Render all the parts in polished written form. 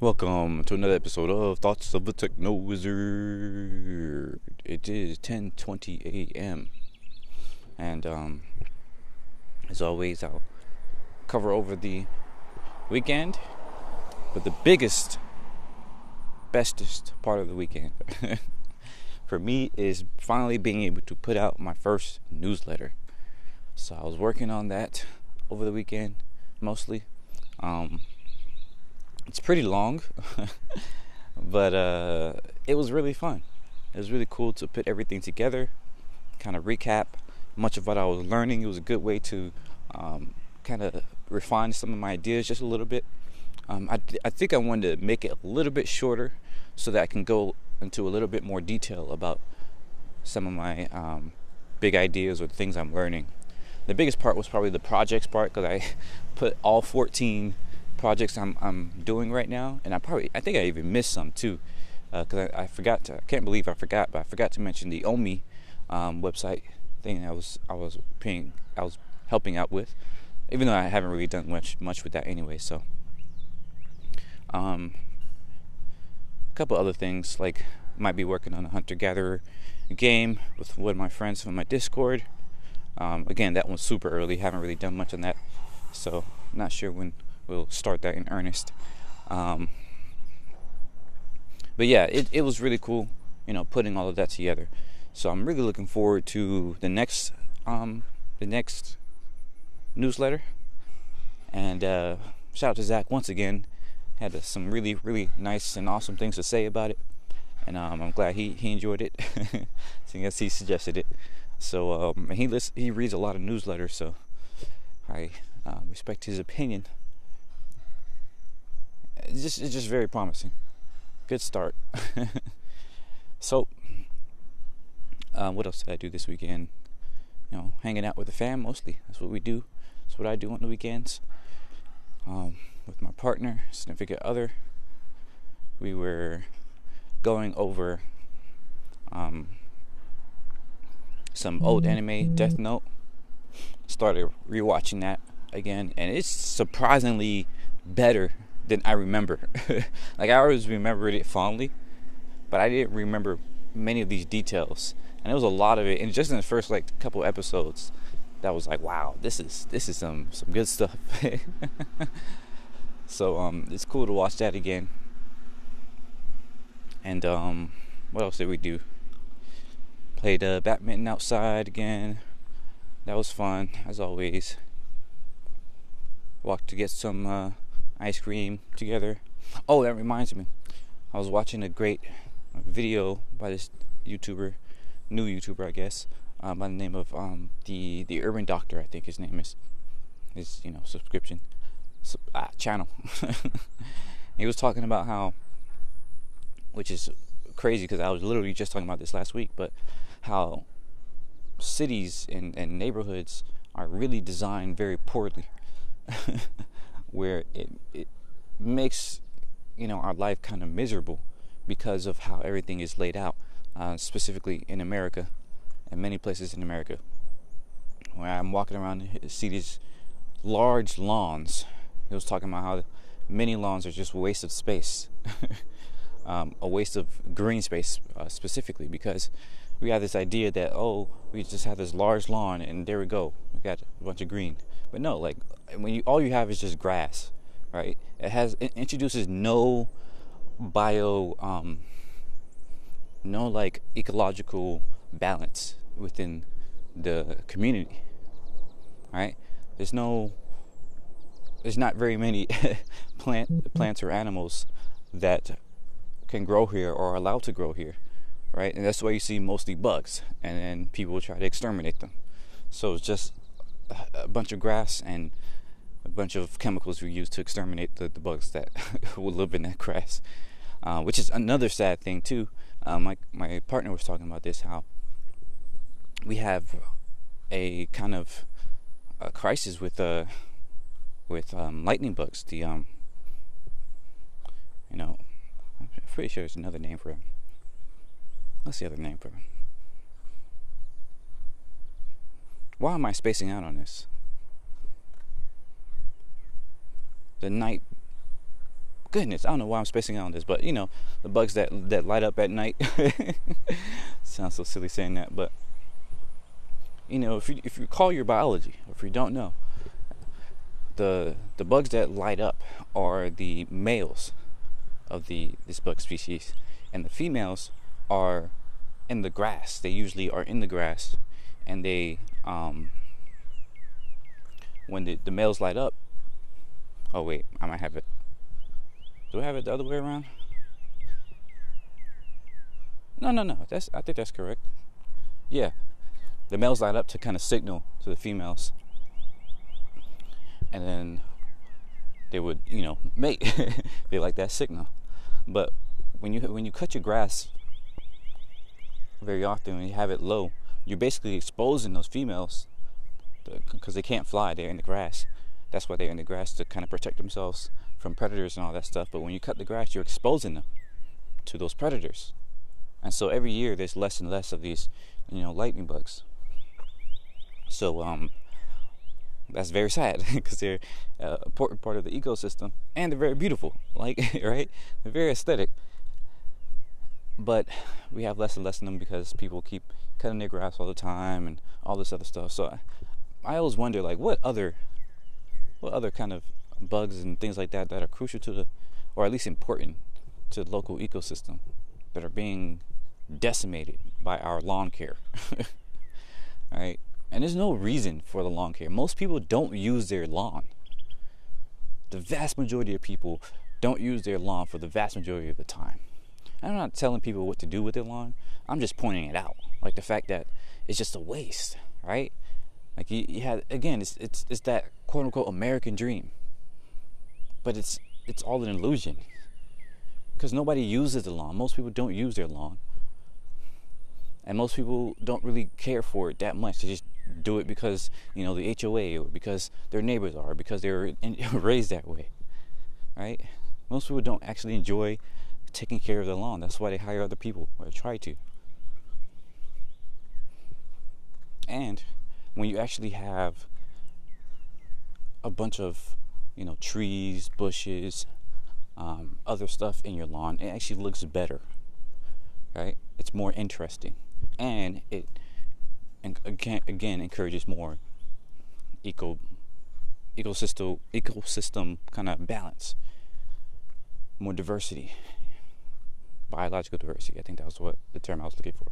Welcome to another episode of Thoughts of a Techno-Wizard. It is 10:20 a.m. and as always, I'll cover over the weekend, but the biggest, bestest part of the weekend for me is finally being able to put out my first newsletter. So I was working on that over the weekend, mostly. It's pretty long, but it was really fun. It was really cool to put everything together, kind of recap much of what I was learning. It was a good way to kind of refine some of my ideas just a little bit. I think I wanted to make it a little bit shorter so that I can go into a little bit more detail about some of my big ideas or things I'm learning. The biggest part was probably the projects part, because I put all 14 projects I'm doing right now, and I think I even missed some too, because I forgot to mention the OMI website thing I was helping out with, even though I haven't really done much with that anyway. So a couple other things, like might be working on a hunter-gatherer game with one of my friends from my Discord. Again, that one's super early, haven't really done much on that, so not sure when we'll start that in earnest. But yeah, it was really cool, putting all of that together. So I'm really looking forward to the next newsletter. And shout out to Zach once again. Had some really, really nice and awesome things to say about it. And I'm glad he enjoyed it. I guess he suggested it. So he reads a lot of newsletters, so I respect his opinion. It's just very promising. Good start. So, what else did I do this weekend? Hanging out with the fam mostly. That's what we do. That's what I do on the weekends. With my partner, significant other. We were going over some old anime, Death Note. Started rewatching that again, and it's surprisingly better than I remember. Like, I always remembered it fondly, but I didn't remember many of these details, and it was a lot of it. And just in the first couple episodes, that was like, wow, this is some good stuff. So it's cool to watch that again. And what else did we do? Played badminton outside again. That was fun as always. Walked to get some ice cream together. Oh, that reminds me, I was watching a great video by this YouTuber, I guess, by the name of the Urban Doctor, I think his name is, his channel. He was talking about how, which is crazy because I was literally just talking about this last week, but how cities and neighborhoods are really designed very poorly. Where it makes our life kind of miserable because of how everything is laid out, specifically in America and many places in America, where I'm walking around and see these large lawns. He was talking about how many lawns are just a waste of space, a waste of green space, specifically because we have this idea that, oh, we just have this large lawn and there we go, we got a bunch of green. But no, when all you have is just grass, right? It introduces no no ecological balance within the community, right? There's not very many plants or animals that can grow here or are allowed to grow here, right? And that's why you see mostly bugs, and then people try to exterminate them. So it's just a bunch of grass and a bunch of chemicals we use to exterminate the bugs that will live in that grass, which is another sad thing too. My partner was talking about this, how we have a kind of a crisis with lightning bugs. The I'm pretty sure there's another name for it. What's the other name for it? Why am I spacing out on this? The night goodness, I don't know why I'm spacing out on this, but you know, the bugs that light up at night. Sounds so silly saying that, but you know, if you recall your biology, or if you don't know, the bugs that light up are the males of this bug species, and the females are in the grass. They usually are in the grass, and they when the males light up. Oh wait, I might have it. Do I have it the other way around? No. I think that's correct. Yeah, the males light up to kind of signal to the females, and then they would, you know, mate. They like that signal. But when you cut your grass very often, when you have it low, you're basically exposing those females, because they can't fly. They're in the grass. That's why they're in the grass, to kind of protect themselves from predators and all that stuff. But when you cut the grass, you're exposing them to those predators. And so every year there's less and less of these, you know, lightning bugs. So that's very sad, because they're an important part of the ecosystem, and they're very beautiful, like, right? They're very aesthetic. But we have less and less of them because people keep cutting their grass all the time and all this other stuff. So I always wonder, like, what other kind of bugs and things like that are crucial to the, or at least important to the local ecosystem, that are being decimated by our lawn care. All right, and there's no reason for the lawn care. Most people don't use their lawn. The vast majority of people don't use their lawn for the vast majority of the time. I'm not telling people what to do with their lawn. I'm just pointing it out, like the fact that it's just a waste, right? Like you had, again, it's that quote unquote American dream, but it's all an illusion, because nobody uses the lawn. Most people don't use their lawn, and most people don't really care for it that much. They just do it because, you know, the HOA, or because their neighbors are, because they were raised that way, right? Most people don't actually enjoy taking care of their lawn. That's why they hire other people, or try to. And when you actually have a bunch of, you know, trees, bushes, other stuff in your lawn, it actually looks better, right? It's more interesting, and it again encourages more ecosystem kind of balance, more diversity, biological diversity. I think that was what the term I was looking for.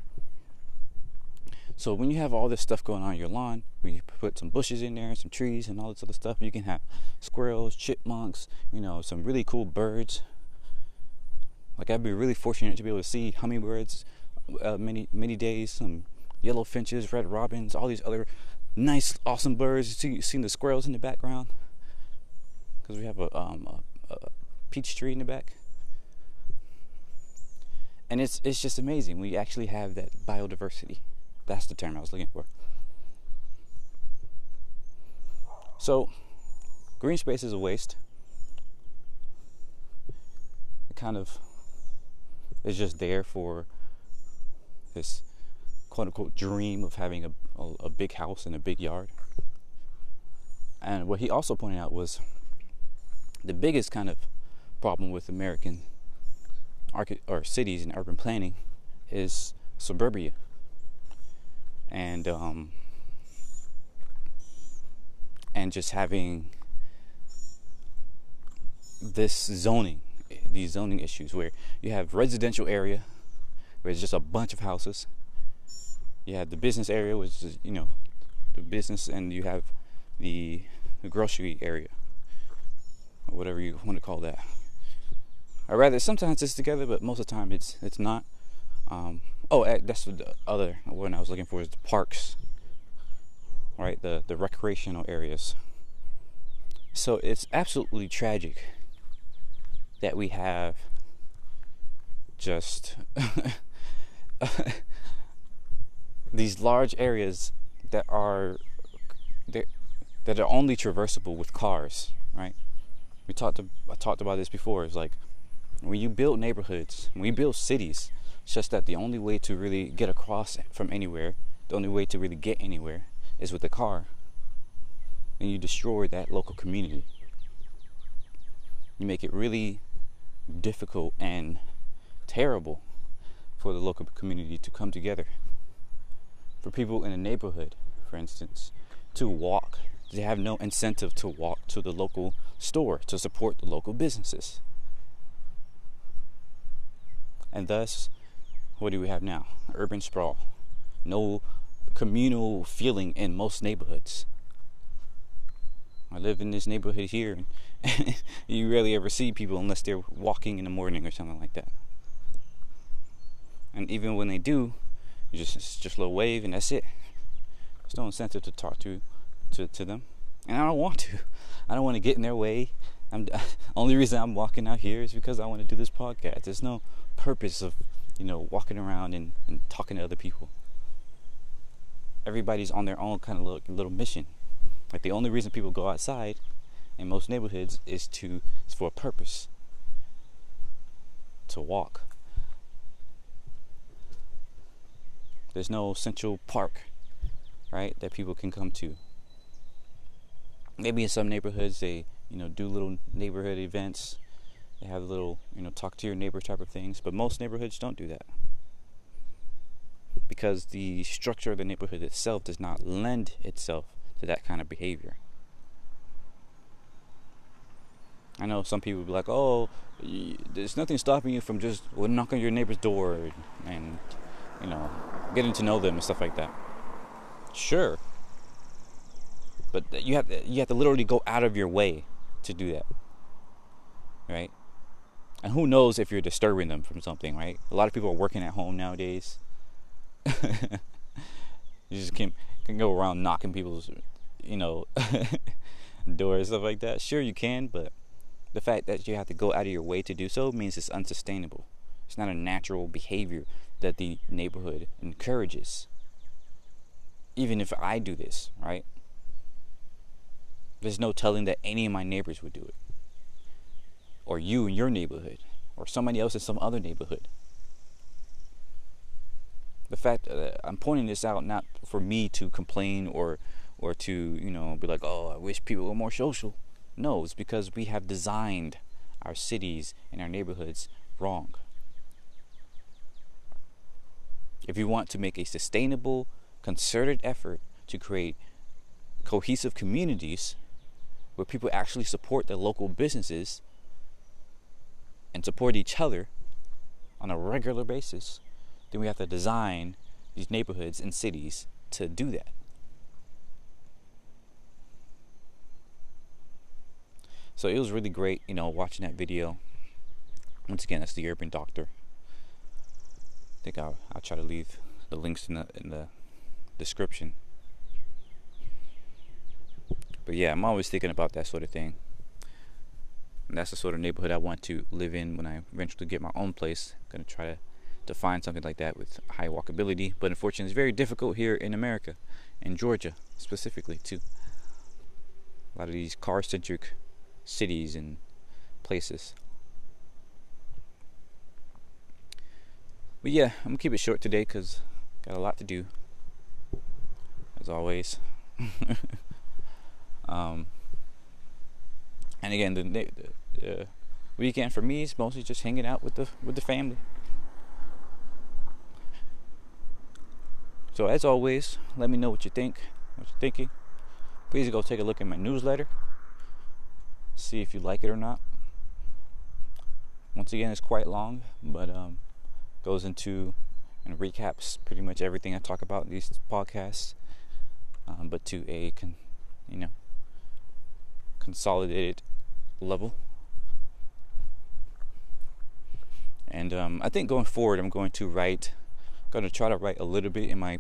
So when you have all this stuff going on in your lawn, when you put some bushes in there and some trees and all this other stuff, you can have squirrels, chipmunks, you know, some really cool birds. Like, I'd be really fortunate to be able to see hummingbirds many days, some yellow finches, red robins, all these other nice, awesome birds. You've seen the squirrels in the background, because we have a peach tree in the back. And it's just amazing. We actually have that biodiversity. That's the term I was looking for. So, green space is a waste. It kind of is just there for this quote-unquote dream of having a big house and a big yard. And what he also pointed out was the biggest kind of problem with American cities and urban planning is suburbia. And just having these zoning issues, where you have residential area, where it's just a bunch of houses. You have the business area, which is, you know, the business, and you have the grocery area, or whatever you want to call that. Or rather, sometimes it's together, but most of the time it's not. Oh, that's the other one I was looking for, is the parks, right? The recreational areas. So it's absolutely tragic that we have just these large areas that are only traversable with cars, right? I talked about this before. It's like, when you build neighborhoods, when you build cities, it's just that the only way to really get across from anywhere, the only way to really get anywhere, is with a car. And you destroy that local community. You make it really difficult and terrible for the local community to come together, for people in a neighborhood, for instance, to walk. They have no incentive to walk to the local store to support the local businesses. And thus, what do we have now? Urban sprawl. No communal feeling in most neighborhoods. I live in this neighborhood here, and you rarely ever see people unless they're walking in the morning or something like that. And even when they do, it's just a little wave and that's it. There's no incentive to talk to them, and I don't want to. I don't want to get in their way. Only reason I'm walking out here is because I want to do this podcast. There's no purpose of, walking around and talking to other people. Everybody's on their own kind of little mission. Like, the only reason people go outside in most neighborhoods is for a purpose. To walk. There's no central park, right, that people can come to. Maybe in some neighborhoods they, do little neighborhood events. They have little, talk to your neighbor type of things. But most neighborhoods don't do that. Because the structure of the neighborhood itself does not lend itself to that kind of behavior. I know some people will be like, oh, there's nothing stopping you from just knocking on your neighbor's door and getting to know them and stuff like that. Sure. But you have to literally go out of your way to do that. Right? And who knows if you're disturbing them from something, right? A lot of people are working at home nowadays. You just can go around knocking people's, doors, stuff like that. Sure, you can, but the fact that you have to go out of your way to do so means it's unsustainable. It's not a natural behavior that the neighborhood encourages. Even if I do this, right? There's no telling that any of my neighbors would do it. Or you in your neighborhood. Or somebody else in some other neighborhood. The fact that I'm pointing this out not for me to complain or to, be like, oh, I wish people were more social. No, it's because we have designed our cities and our neighborhoods wrong. If you want to make a sustainable, concerted effort to create cohesive communities where people actually support their local businesses and support each other on a regular basis, then we have to design these neighborhoods and cities to do that. So it was really great, watching that video. Once again, that's the Urban Doctor. I think I'll try to leave the links in the description. But yeah, I'm always thinking about that sort of thing. And that's the sort of neighborhood I want to live in when I eventually get my own place. I'm going to try to find something like that with high walkability. But unfortunately, it's very difficult here in America, in Georgia specifically too. A lot of these car-centric cities and places. But yeah, I'm going to keep it short today because I've got a lot to do, as always. And again, the weekend for me is mostly just hanging out with the family. So as always, let me know what you think, what you're thinking. Please go take a look at my newsletter. See if you like it or not. Once again, it's quite long, but goes into and recaps pretty much everything I talk about in these podcasts. But to a consolidated level. And I think going forward, I'm going to try to write a little bit in my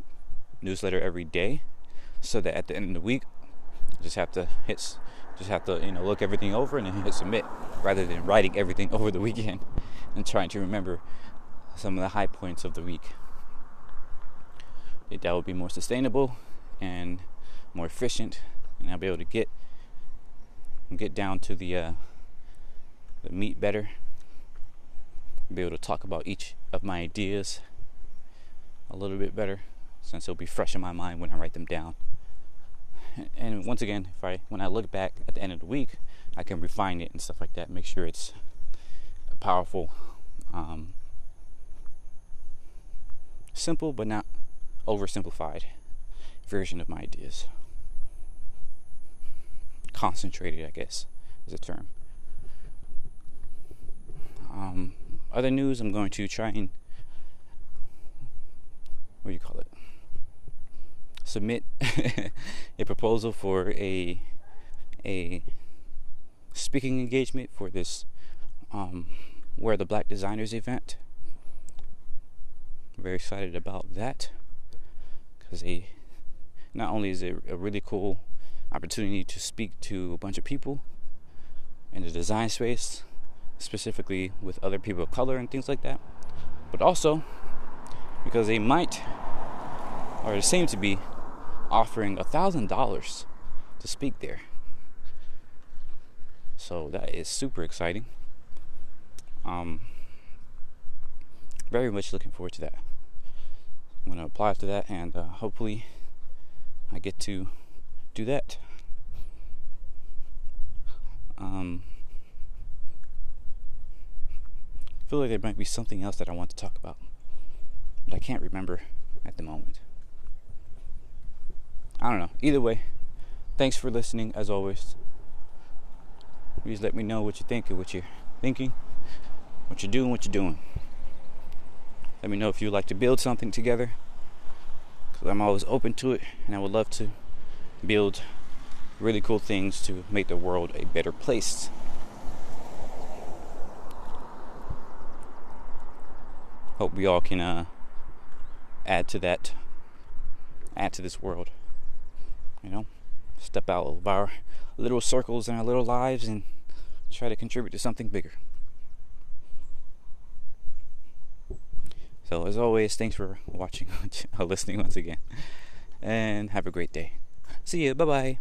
newsletter every day, so that at the end of the week, I just have to look everything over and then hit submit, rather than writing everything over the weekend and trying to remember some of the high points of the week. That would be more sustainable and more efficient, and I'll be able to get down to the meat better. I'll be able to talk about each of my ideas a little bit better, since it'll be fresh in my mind when I write them down. And once again, when I look back at the end of the week, I can refine it and stuff like that. Make sure it's powerful. Simple but not oversimplified version of my ideas. Concentrated, I guess, is the term. Other news, I'm going to try and submit a proposal for a speaking engagement for this Wear the Black Designers event. I'm very excited about that because not only is it a really cool opportunity to speak to a bunch of people in the design space, specifically with other people of color and things like that, but also because they might, or they seem to be, offering $1,000 to speak there. So that is super exciting. Very much looking forward to that. I'm going to apply to that, and hopefully I get to do that. I feel like there might be something else that I want to talk about, but I can't remember at the moment. I don't know. Either way, thanks for listening as always. Please let me know what you think of what you're thinking, what you're doing, what you're doing. Let me know if you'd like to build something together, because I'm always open to it, and I would love to build really cool things to make the world a better place. Hope we all can add to that, add to this world, you know, step out of our little circles and our little lives and try to contribute to something bigger. So as always, thanks for watching or listening once again, and have a great day. See you. Bye-bye.